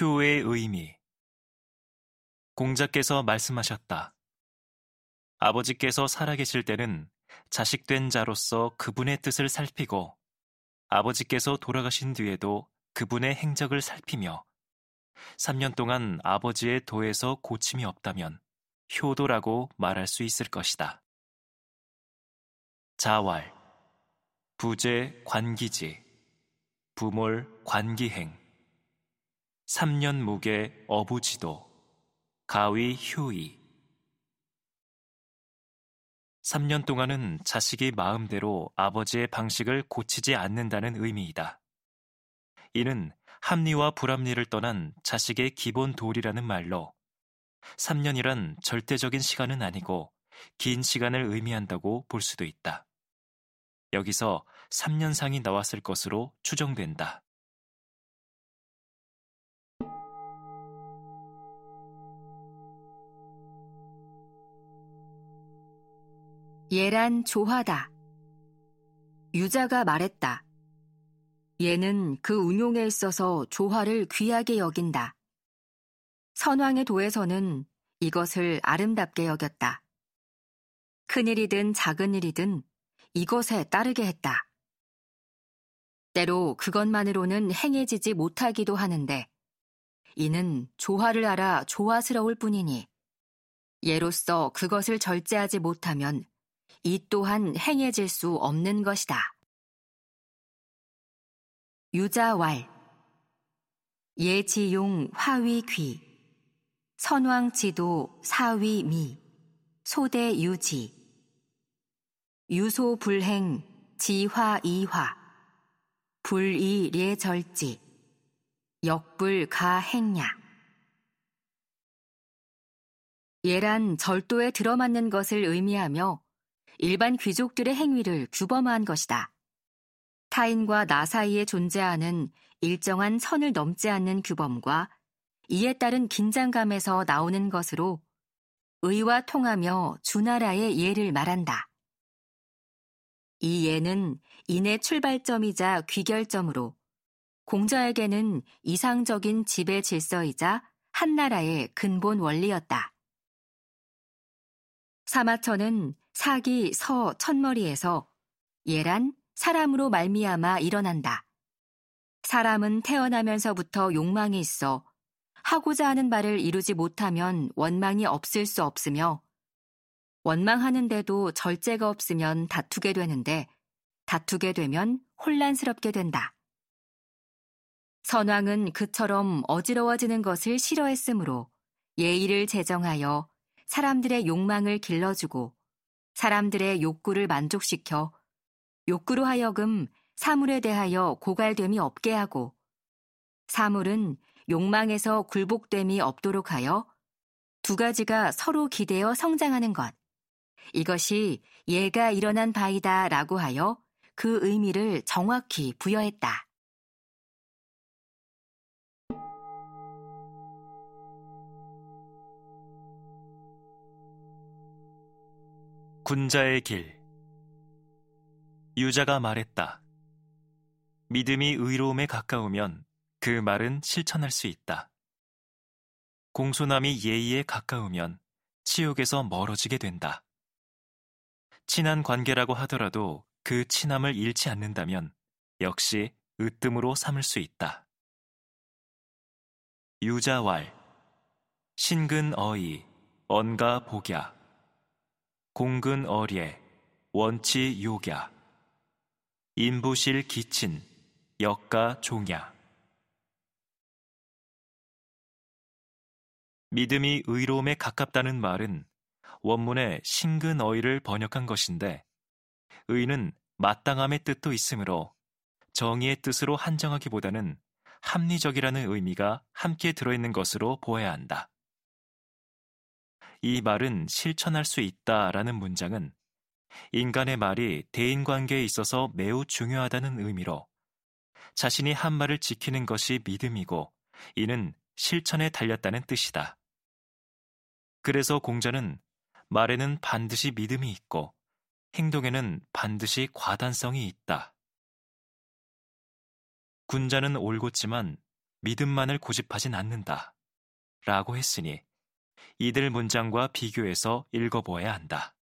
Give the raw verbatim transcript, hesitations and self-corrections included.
효의 의미. 공자께서 말씀하셨다. 아버지께서 살아계실 때는 자식된 자로서 그분의 뜻을 살피고, 아버지께서 돌아가신 뒤에도 그분의 행적을 살피며 삼 년 동안 아버지의 도에서 고침이 없다면 효도라고 말할 수 있을 것이다. 자왈, 부재 관기지, 부몰 관기행, 삼 년 무게 어부지도, 가위 효의. 삼 년 동안은 자식이 마음대로 아버지의 방식을 고치지 않는다는 의미이다. 이는 합리와 불합리를 떠난 자식의 기본 도리라는 말로, 삼 년이란 절대적인 시간은 아니고 긴 시간을 의미한다고 볼 수도 있다. 여기서 삼 년상이 나왔을 것으로 추정된다. 예란 조하다. 유자가 말했다. 예는 그 운용에 있어서 조화를 귀하게 여긴다. 선왕의 도에서는 이것을 아름답게 여겼다. 큰일이든 작은일이든 이것에 따르게 했다. 때로 그것만으로는 행해지지 못하기도 하는데, 이는 조화를 알아 조화스러울 뿐이니 예로서 그것을 절제하지 못하면 이 또한 행해질 수 없는 것이다. 유자왈. 예지용 화위귀, 선왕지도 사위미, 소대유지, 유소불행 지화이화, 불이례절지, 역불가행야. 예란 절도에 들어맞는 것을 의미하며 일반 귀족들의 행위를 규범한 것이다. 타인과 나 사이에 존재하는 일정한 선을 넘지 않는 규범과 이에 따른 긴장감에서 나오는 것으로, 의와 통하며 주나라의 예를 말한다. 이 예는 인의 출발점이자 귀결점으로, 공자에게는 이상적인 지배 질서이자 한나라의 근본 원리였다. 사마천은 사기 서 첫머리에서 예란 사람으로 말미암아 일어난다. 사람은 태어나면서부터 욕망이 있어 하고자 하는 바를 이루지 못하면 원망이 없을 수 없으며, 원망하는데도 절제가 없으면 다투게 되는데 다투게 되면 혼란스럽게 된다. 선왕은 그처럼 어지러워지는 것을 싫어했으므로 예의를 제정하여 사람들의 욕망을 길러주고 사람들의 욕구를 만족시켜 욕구로 하여금 사물에 대하여 고갈됨이 없게 하고, 사물은 욕망에서 굴복됨이 없도록 하여 두 가지가 서로 기대어 성장하는 것, 이것이 예가 일어난 바이다 라고 하여 그 의미를 정확히 부여했다. 군자의 길. 유자가 말했다. 믿음이 의로움에 가까우면 그 말은 실천할 수 있다. 공손함이 예의에 가까우면 치욕에서 멀어지게 된다. 친한 관계라고 하더라도 그 친함을 잃지 않는다면 역시 으뜸으로 삼을 수 있다. 유자왈. 신근어이, 언가복야, 공근어례, 원치요야, 인부실 기친, 역가종야. 믿음이 의로움에 가깝다는 말은 원문의 신근어의를 번역한 것인데, 의는 마땅함의 뜻도 있으므로 정의의 뜻으로 한정하기보다는 합리적이라는 의미가 함께 들어있는 것으로 보아야 한다. 이 말은 실천할 수 있다라는 문장은 인간의 말이 대인관계에 있어서 매우 중요하다는 의미로, 자신이 한 말을 지키는 것이 믿음이고 이는 실천에 달렸다는 뜻이다. 그래서 공자는 말에는 반드시 믿음이 있고 행동에는 반드시 과단성이 있다. 군자는 올곧지만 믿음만을 고집하진 않는다. 라고 했으니 이들 문장과 비교해서 읽어보아야 한다.